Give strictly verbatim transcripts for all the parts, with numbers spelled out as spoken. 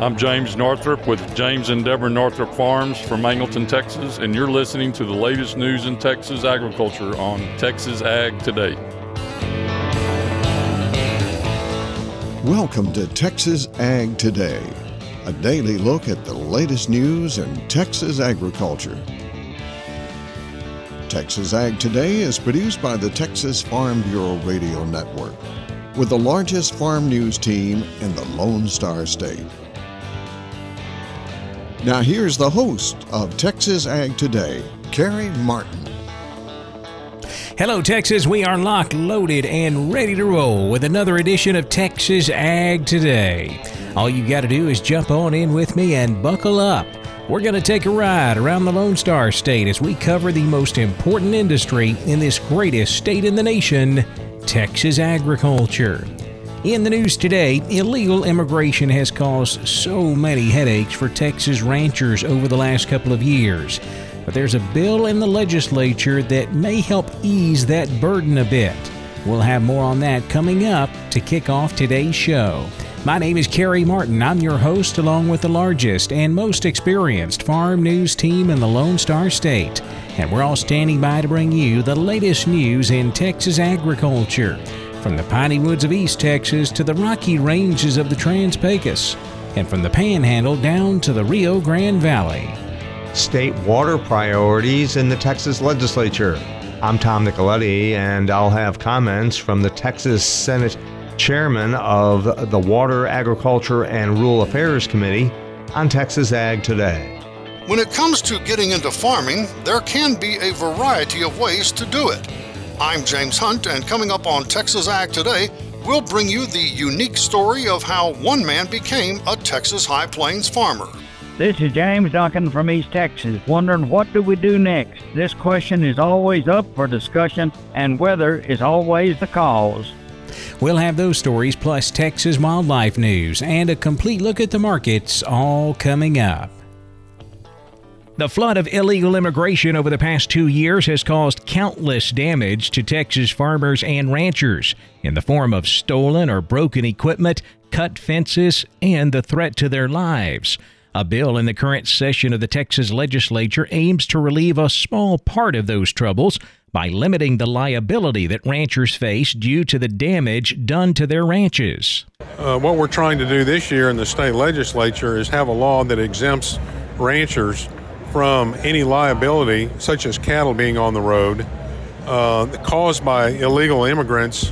I'm James Northrup with James Endeavor Northrup Farms from Angleton, Texas, and you're listening to the latest news in Texas agriculture on Texas Ag Today. Welcome to Texas Ag Today, a daily look at the latest news in Texas agriculture. Texas Ag Today is produced by the Texas Farm Bureau Radio Network, with the largest farm news team in the Lone Star State. Now here's the host of Texas Ag Today, Kerry Martin. Hello, Texas. We are locked, loaded, and ready to roll with another edition of Texas Ag Today. All you got to do is jump on in with me and buckle up. We're going to take a ride around the Lone Star State as we cover the most important industry in this greatest state in the nation, Texas agriculture. In the news today, illegal immigration has caused so many headaches for Texas ranchers over the last couple of years. But there's a bill in the legislature that may help ease that burden a bit. We'll have more on that coming up to kick off today's show. My name is Kerry Martin. I'm your host along with the largest and most experienced farm news team in the Lone Star State. And we're all standing by to bring you the latest news in Texas agriculture, from the piney woods of East Texas to the rocky ranges of the Trans-Pecos, and from the Panhandle down to the Rio Grande Valley. State water priorities in the Texas legislature. I'm Tom Nicoletti, and I'll have comments from the Texas Senate Chairman of the Water, Agriculture, and Rural Affairs Committee on Texas Ag Today. When it comes to getting into farming, there can be a variety of ways to do it. I'm James Hunt, and coming up on Texas Ag Today, we'll bring you the unique story of how one man became a Texas High Plains farmer. This is James Duncan from East Texas, wondering what do we do next? This question is always up for discussion, and weather is always the cause. We'll have those stories plus Texas wildlife news and a complete look at the markets all coming up. The flood of illegal immigration over the past two years has caused countless damage to Texas farmers and ranchers in the form of stolen or broken equipment, cut fences, and the threat to their lives. A bill in the current session of the Texas legislature aims to relieve a small part of those troubles by limiting the liability that ranchers face due to the damage done to their ranches. Uh, what we're trying to do this year in the state legislature is have a law that exempts ranchers from any liability, such as cattle being on the road, uh, caused by illegal immigrants'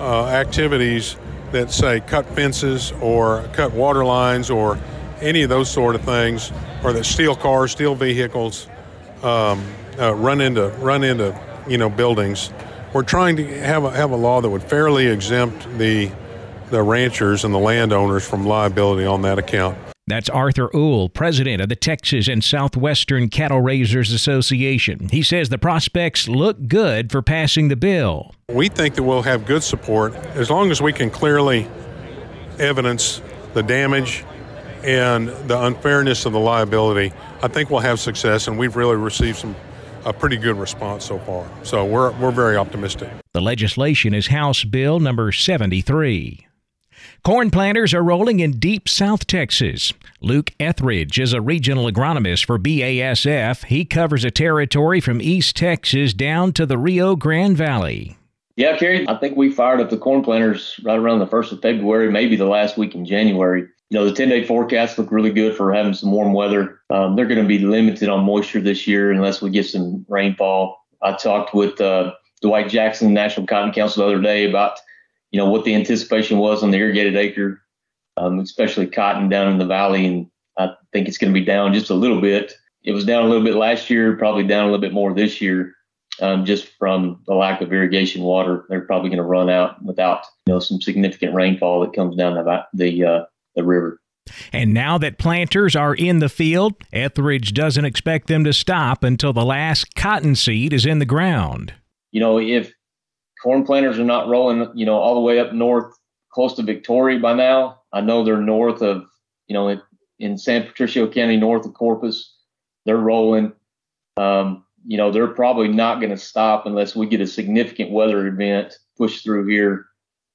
uh, activities that, say, cut fences or cut water lines or any of those sort of things, or that steal cars, steal vehicles, um, uh, run into run into you know buildings. We're trying to have a, have a law that would fairly exempt the the ranchers and the landowners from liability on that account. That's Arthur Uhl, president of the Texas and Southwestern Cattle Raisers Association. He says the prospects look good for passing the bill. We think that we'll have good support as long as we can clearly evidence the damage and the unfairness of the liability. I think we'll have success, and we've really received some a pretty good response so far. So we're we're very optimistic. The legislation is House Bill number seventy-three. Corn planters are rolling in deep South Texas. Luke Etheridge is a regional agronomist for B A S F. He covers a territory from East Texas down to the Rio Grande Valley. Yeah, Kerry, I think we fired up the corn planters right around the first of February, maybe the last week in January. You know, the ten-day forecasts look really good for having some warm weather. Um, they're going to be limited on moisture this year unless we get some rainfall. I talked with uh, Dwight Jackson, National Cotton Council, the other day about you know, what the anticipation was on the irrigated acre, um, especially cotton down in the valley. And I think it's going to be down just a little bit. It was down a little bit last year, probably down a little bit more this year, um, just from the lack of irrigation water. They're probably going to run out without, you know, some significant rainfall that comes down the, the, uh, the river. And now that planters are in the field, Etheridge doesn't expect them to stop until the last cotton seed is in the ground. You know, if corn planters are not rolling, you know, all the way up north, close to Victoria by now. I know they're north of, you know, in, in San Patricio County, north of Corpus, they're rolling. Um, you know, they're probably not going to stop unless we get a significant weather event pushed through here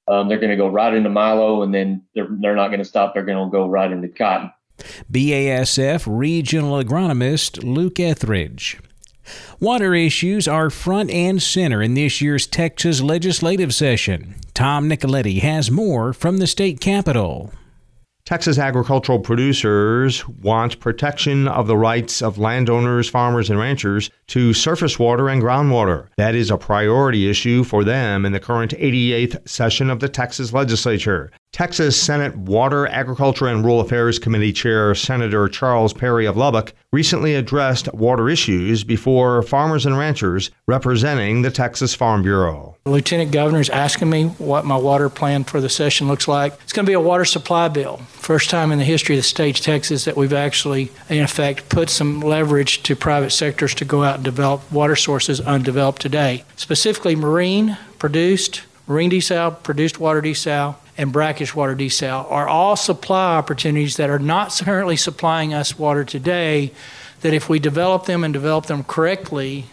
Um, they're going to go right into milo, and then they're, they're not going to stop. They're going to go right into cotton. B A S F Regional Agronomist Luke Etheridge. Water issues are front and center in this year's Texas legislative session. Tom Nicoletti has more from the state capitol. Texas agricultural producers want protection of the rights of landowners, farmers, and ranchers to surface water and groundwater. That is a priority issue for them in the current eighty-eighth session of the Texas legislature. Texas Senate Water, Agriculture, and Rural Affairs Committee Chair Senator Charles Perry of Lubbock recently addressed water issues before farmers and ranchers representing the Texas Farm Bureau. The Lieutenant Governor's asking me what my water plan for the session looks like. It's going to be a water supply bill. First time in the history of the state of Texas that we've actually, in effect, put some leverage to private sectors to go out and develop water sources undeveloped today, specifically marine produced, marine desal, produced water desal, and brackish water desal are all supply opportunities that are not currently supplying us water today, that if we develop them and develop them correctly,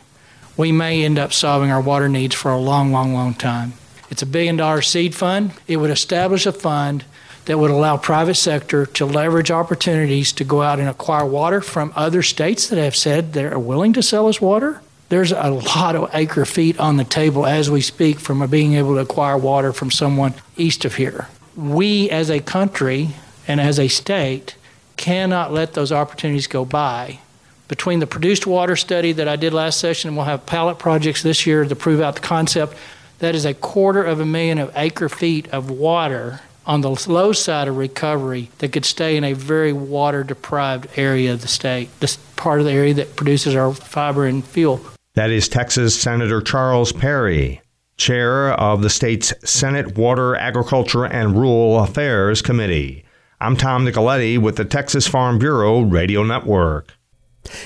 we may end up solving our water needs for a long, long, long time. It's a billion dollar seed fund. It would establish a fund that would allow private sector to leverage opportunities to go out and acquire water from other states that have said they're willing to sell us water. There's a lot of acre feet on the table as we speak from being able to acquire water from someone east of here. We as a country and as a state cannot let those opportunities go by. Between the produced water study that I did last session, and we'll have pilot projects this year to prove out the concept, that is a quarter of a million of acre feet of water on the low side of recovery that could stay in a very water-deprived area of the state, this part of the area that produces our fiber and fuel. That is Texas Senator Charles Perry, chair of the state's Senate Water, Agriculture, and Rural Affairs Committee. I'm Tom Nicoletti with the Texas Farm Bureau Radio Network.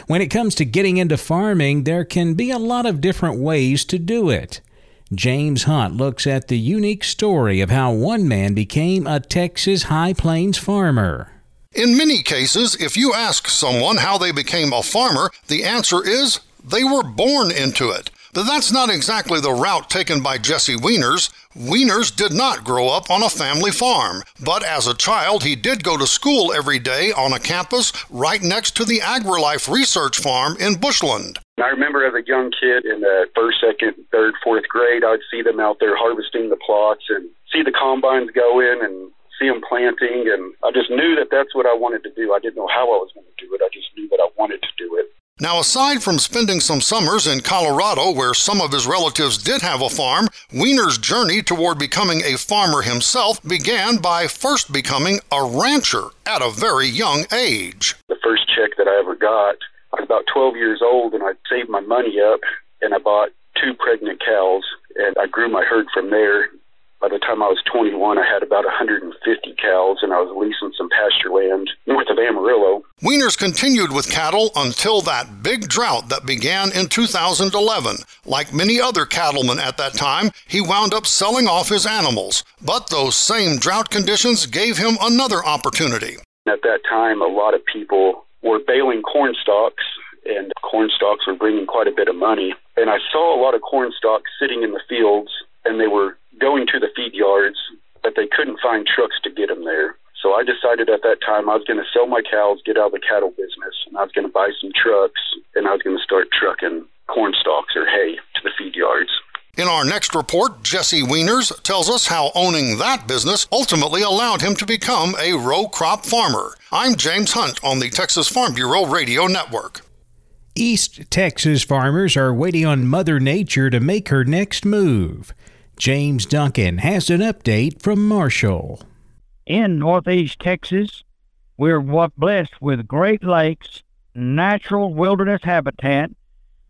When it comes to getting into farming, there can be a lot of different ways to do it. James Hunt looks at the unique story of how one man became a Texas High Plains farmer. In many cases, if you ask someone how they became a farmer, the answer is they were born into it. But that's not exactly the route taken by Jesse Wieners. Wieners did not grow up on a family farm, but as a child he did go to school every day on a campus right next to the AgriLife Research Farm in Bushland. I remember as a young kid in the first, second, third, fourth grade, I'd see them out there harvesting the plots and see the combines go in and see them planting, and I just knew that that's what I wanted to do. I didn't know how I was going to do it. I just knew that I wanted to do it. Now, aside from spending some summers in Colorado, where some of his relatives did have a farm, Wiener's journey toward becoming a farmer himself began by first becoming a rancher at a very young age. The first check that I ever got, I was about twelve years old, and I saved my money up, and I bought two pregnant cows, and I grew my herd from there. By the time I was twenty-one, I had about one hundred fifty cows, and I was leasing some pasture land north of Amarillo. Wieners continued with cattle until that big drought that began in two thousand eleven. Like many other cattlemen at that time, he wound up selling off his animals. But those same drought conditions gave him another opportunity. At that time, a lot of people were baling corn stalks, and corn stalks were bringing quite a bit of money. And I saw a lot of corn stalks sitting in the fields, and they were going to the feed yards, but they couldn't find trucks to get them there. So I decided at that time I was going to sell my cows, get out of the cattle business, and I was going to buy some trucks, and I was going to start trucking corn stalks or hay to the feed yards. In our next report, Jesse Wieners tells us how owning that business ultimately allowed him to become a row crop farmer. I'm James Hunt on the Texas Farm Bureau Radio Network. East Texas farmers are waiting on Mother Nature to make her next move. James Duncan has an update from Marshall. In northeast Texas, we're blessed with Great Lakes, natural wilderness habitat,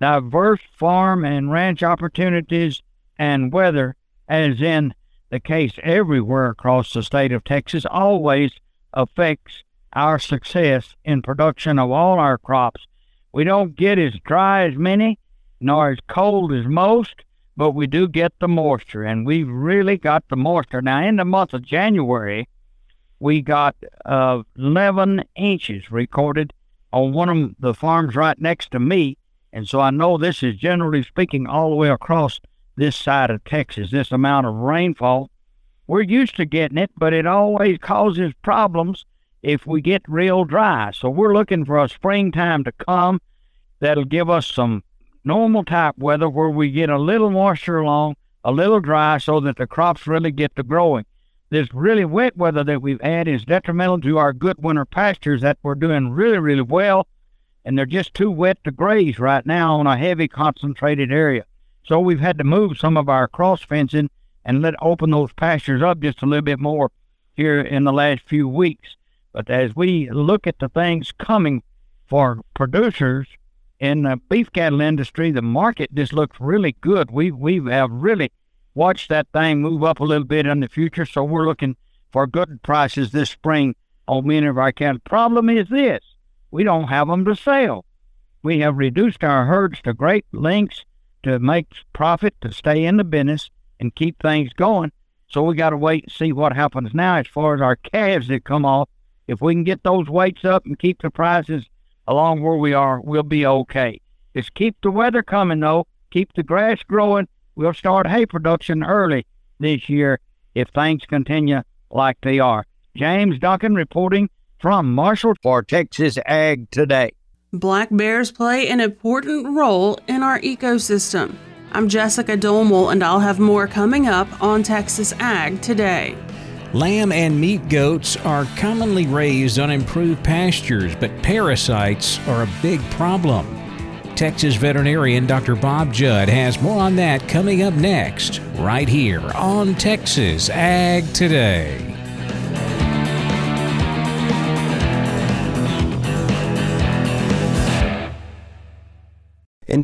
diverse farm and ranch opportunities, and weather, as in the case everywhere across the state of Texas, always affects our success in production of all our crops. We don't get as dry as many, nor as cold as most, but we do get the moisture, and we've really got the moisture. Now, in the month of January, we got uh, eleven inches recorded on one of the farms right next to me, and so I know this is, generally speaking, all the way across this side of Texas, this amount of rainfall. we're used to getting it, but it always causes problems if we get real dry. So we're looking for a springtime to come that'll give us some normal type weather where we get a little moisture along, a little dry, so that the crops really get to growing. This really wet weather that we've had is detrimental to our good winter pastures that we're doing really, really well, and they're just too wet to graze right now on a heavy concentrated area. So we've had to move some of our cross fencing and let open those pastures up just a little bit more here in the last few weeks. But as we look at the things coming for producers in the beef cattle industry, the market just looks really good. We we have really watched that thing move up a little bit in the future, so we're looking for good prices this spring on many of our cattle. Problem is this: we don't have them to sell. We have reduced our herds to great lengths to make profit, to stay in the business and keep things going. So we got to wait and see what happens now as far as our calves that come off. If we can get those weights up and keep the prices along where we are, we'll be okay. Just keep the weather coming, though. Keep the grass growing. We'll start hay production early this year if things continue like they are. James Duncan reporting from Marshall for Texas Ag Today. Black bears play an important role in our ecosystem. I'm Jessica Domel, and I'll have more coming up on Texas Ag Today. Lamb and meat goats are commonly raised on improved pastures, but parasites are a big problem. Texas veterinarian Doctor Bob Judd has more on that coming up next, right here on Texas Ag Today. In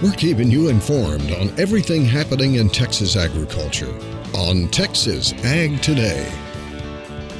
We're keeping you informed on everything happening in Texas agriculture on Texas Ag Today.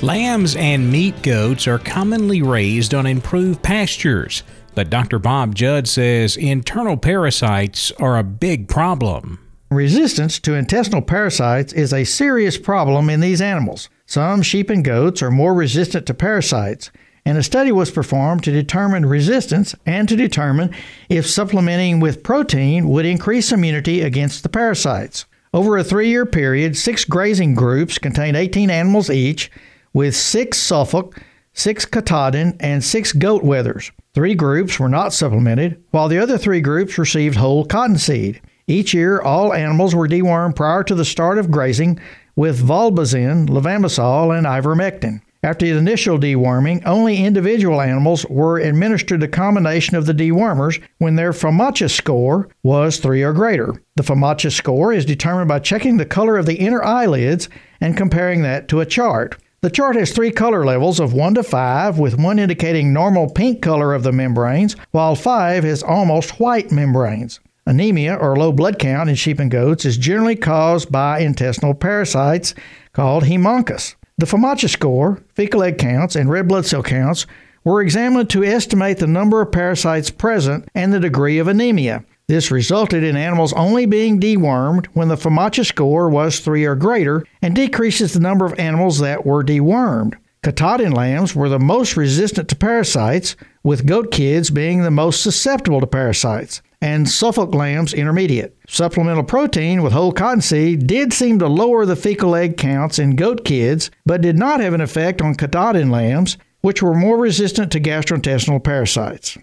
Lambs and meat goats are commonly raised on improved pastures, but Doctor Bob Judd says internal parasites are a big problem. Resistance to intestinal parasites is a serious problem in these animals. Some sheep and goats are more resistant to parasites, and a study was performed to determine resistance and to determine if supplementing with protein would increase immunity against the parasites. Over a three-year period, six grazing groups contained eighteen animals each, with six Suffolk, six Katahdin, and six goat wethers. Three groups were not supplemented, while the other three groups received whole cottonseed. Each year, all animals were dewormed prior to the start of grazing with valbazin, levamisol, and ivermectin. After the initial deworming, only individual animals were administered the combination of the dewormers when their FAMACHA score was three or greater. The FAMACHA score is determined by checking the color of the inner eyelids and comparing that to a chart. The chart has three color levels of one to five, with one indicating normal pink color of the membranes, while five has almost white membranes. Anemia, or low blood count in sheep and goats, is generally caused by intestinal parasites called hemoncus. The FAMACHA score, fecal egg counts, and red blood cell counts were examined to estimate the number of parasites present and the degree of anemia. This resulted in animals only being dewormed when the FAMACHA score was three or greater, and decreases the number of animals that were dewormed. Katahdin lambs were the most resistant to parasites, with goat kids being the most susceptible to parasites, and Suffolk lambs intermediate. Supplemental protein with whole cottonseed did seem to lower the fecal egg counts in goat kids, but did not have an effect on Katahdin lambs, which were more resistant to gastrointestinal parasites.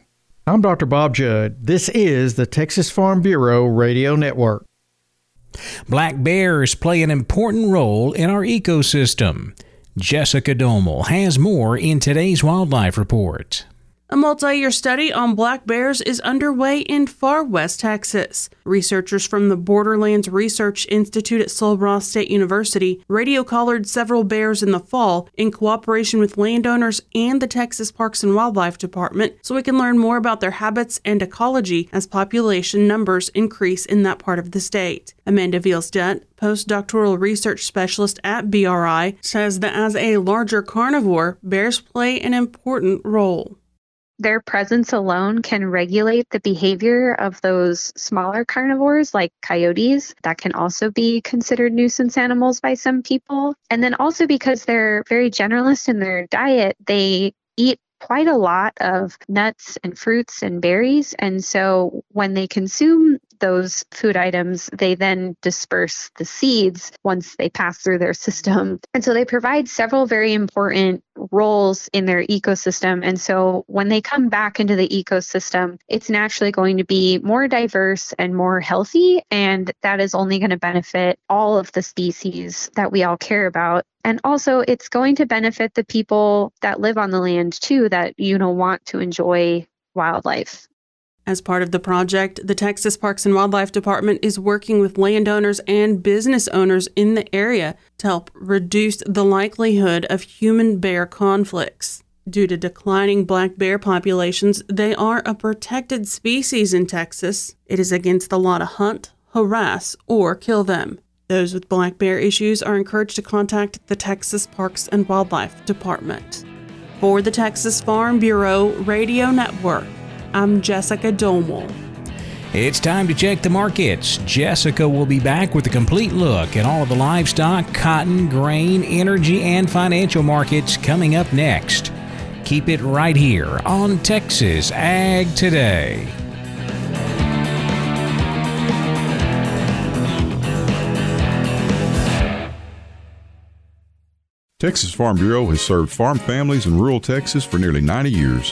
I'm Doctor Bob Judd. This is the Texas Farm Bureau Radio Network. Black bears play an important role in our ecosystem. Jessica Domel has more in today's Wildlife Report. A multi-year study on black bears is underway in far west Texas. Researchers from the Borderlands Research Institute at Sol Ross State University radio-collared several bears in the fall in cooperation with landowners and the Texas Parks and Wildlife Department so we can learn more about their habits and ecology as population numbers increase in that part of the state. Amanda Vielstedt, postdoctoral research specialist at B R I, says that as a larger carnivore, bears play an important role. Their presence alone can regulate the behavior of those smaller carnivores like coyotes that can also be considered nuisance animals by some people. And then also because they're very generalist in their diet, they eat quite a lot of nuts and fruits and berries. And so when they consume those food items, they then disperse the seeds once they pass through their system. And so they provide several very important roles in their ecosystem. And so when they come back into the ecosystem, it's naturally going to be more diverse and more healthy. And that is only going to benefit all of the species that we all care about. And also it's going to benefit the people that live on the land too, that, you know, want to enjoy wildlife. As part of the project, the Texas Parks and Wildlife Department is working with landowners and business owners in the area to help reduce the likelihood of human-bear conflicts. Due to declining black bear populations, they are a protected species in Texas. It is against the law to hunt, harass, or kill them. Those with black bear issues are encouraged to contact the Texas Parks and Wildlife Department. For the Texas Farm Bureau Radio Network, I'm Jessica Domel. It's time to check the markets. Jessica will be back with a complete look at all of the livestock, cotton, grain, energy, and financial markets coming up next. Keep it right here on Texas Ag Today. Texas Farm Bureau has served farm families in rural Texas for nearly ninety years.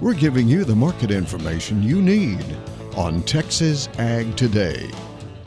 We're giving you the market information you need on Texas Ag Today.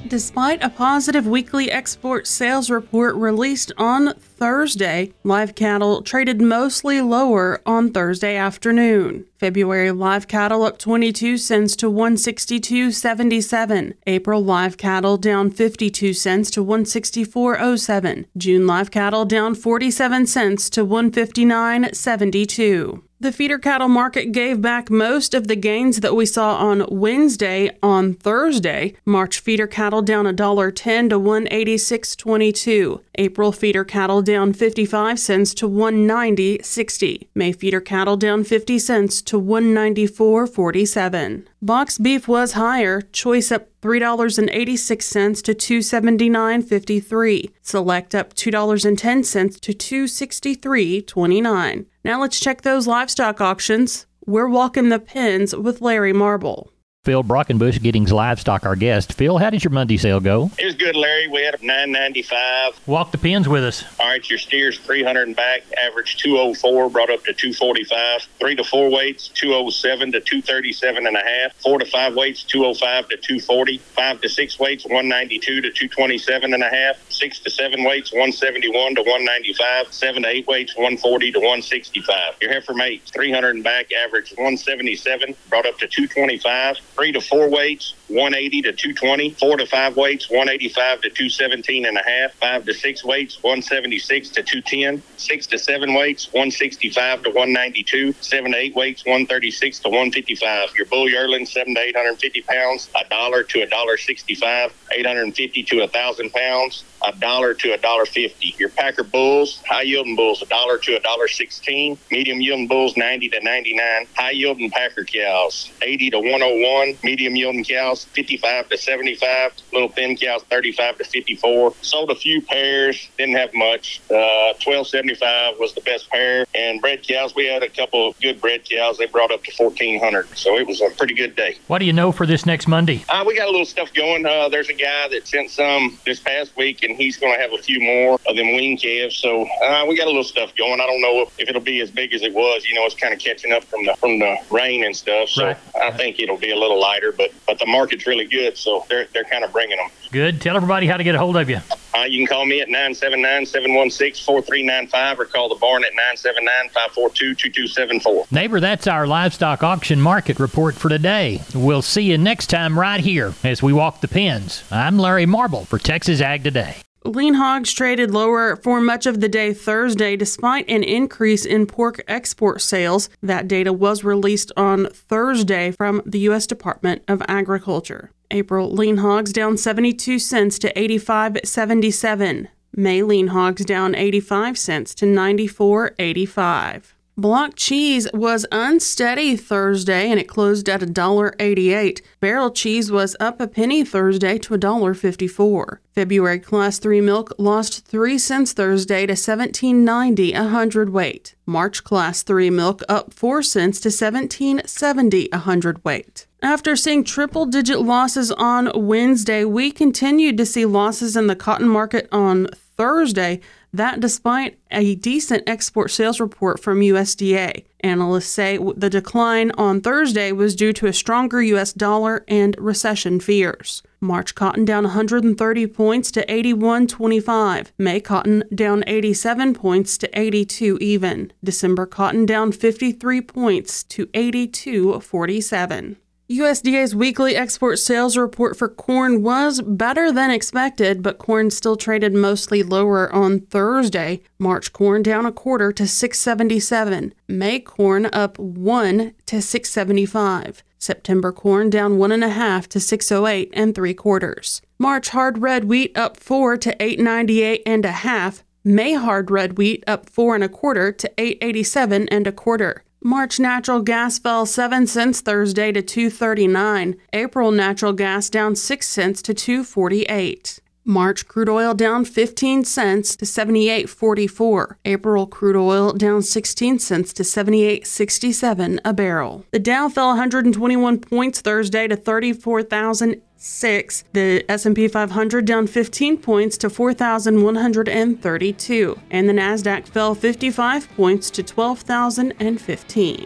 Despite a positive weekly export sales report released on Thursday, live cattle traded mostly lower on Thursday afternoon. February live cattle up twenty-two cents to one sixty-two seventy-seven. April live cattle down fifty-two cents to one sixty-four oh seven. June live cattle down forty-seven cents to one fifty-nine seventy-two. The feeder cattle market gave back most of the gains that we saw on Wednesday. On Thursday, March feeder cattle down one ten to one eighty-six twenty-two. April feeder cattle down fifty-five cents to one ninety sixty. May feeder cattle down fifty cents to one ninety-four forty-seven. Boxed beef was higher, choice up three dollars and eighty-six cents to two seventy-nine fifty-three. Select up two dollars and ten cents to two sixty-three twenty-nine. Now let's check those livestock auctions. We're walking the pens with Larry Marble. Phil Brockenbush, Giddings Livestock, our guest. Phil, how did your Monday sale go? It was good, Larry. We had a nine ninety-five. Walk the pens with us. All right, your steers, three hundred and back, average two oh four, brought up to two forty-five. Three to four weights, two oh seven to two thirty-seven and a half. Four to five weights, two oh five to two forty. Five to six weights, one ninety-two to two twenty-seven and a half. Six to seven weights, one seventy-one to one ninety-five. Seven to eight weights, one forty to one sixty-five. Your heifer mates, three hundred and back, average one seventy-seven, brought up to two twenty-five. Three to four weights, one eighty to two twenty. Four to five weights, one eighty-five to two seventeen and a half. Five to six weights, one seventy-six to two ten. Six to seven weights, one sixty-five to one ninety-two. Seven to eight weights, one thirty-six to one fifty-five. Your bull yearling, seven to eight hundred fifty pounds, a dollar to a dollar sixty-five. Eight hundred fifty to a thousand pounds, a dollar to a dollar fifty. Your packer bulls, high yielding bulls, a dollar to a dollar sixteen. Medium yielding bulls, ninety to ninety-nine. High yielding packer cows, eighty to one hundred one. Medium yielding cows, fifty-five to seventy-five. Little thin cows, thirty-five to fifty-four. Sold a few pairs, didn't have much. Uh, twelve seventy-five was the best pair. And bred cows, we had a couple of good bred cows. They brought up to fourteen hundred. So it was a pretty good day. What do you know for this next Monday? Uh, we got a little stuff going. Uh, there's a guy that sent some this past week, and he's going to have a few more of them wean calves. So uh, we got a little stuff going. I don't know if, if it'll be as big as it was. You know, it's kind of catching up from the from the rain and stuff. So right. I right. think it'll be a little lighter, but but the market's really good, so they're they're kind of bringing them. Good. Tell everybody how to get a hold of you. Uh, you can call me at nine seven nine, seven one six, four three nine five or call the barn at nine seven nine, five four two, two two seven four. Neighbor, that's our livestock auction market report for today. We'll see you next time right here as we walk the pens. I'm Larry Marble for Texas Ag Today. Lean hogs traded lower for much of the day Thursday despite an increase in pork export sales. That data was released on Thursday from the U S Department of Agriculture. April lean hogs down seventy-two cents to eighty-five seventy-seven. May lean hogs down eighty-five cents to ninety-four eighty-five. Block cheese was unsteady Thursday and it closed at one dollar and eighty-eight cents. Barrel cheese was up a penny Thursday to one dollar and fifty-four cents. February Class three milk lost three cents Thursday to seventeen ninety a hundredweight. March Class three milk up four cents to seventeen seventy a hundredweight. After seeing triple-digit losses on Wednesday, we continued to see losses in the cotton market on Thursday, that despite a decent export sales report from U S D A. Analysts say the decline on Thursday was due to a stronger U S dollar and recession fears. March cotton down one hundred thirty points to eighty-one twenty-five. May cotton down eighty-seven points to eighty-two even. December cotton down fifty-three points to eighty-two forty-seven. U S D A's weekly export sales report for corn was better than expected, but corn still traded mostly lower on Thursday. March corn down a quarter to six seventy-seven. May corn up one to six seventy-five. September corn down one and a half to six oh eight and three quarters. March hard red wheat up four to eight ninety-eight and a half. May hard red wheat up four and a quarter to eight eighty-seven and a quarter. March natural gas fell seven cents Thursday to two thirty-nine. April natural gas down six cents to two forty-eight. March crude oil down fifteen cents to seventy-eight forty-four. April crude oil down sixteen cents to seventy-eight sixty-seven a barrel. The Dow fell one hundred twenty-one points Thursday to thirty-four thousand six. The S and P five hundred down fifteen points to four thousand one hundred thirty-two, and the Nasdaq fell fifty-five points to twelve thousand fifteen.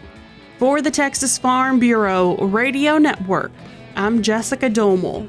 For the Texas Farm Bureau Radio Network, I'm Jessica Domel.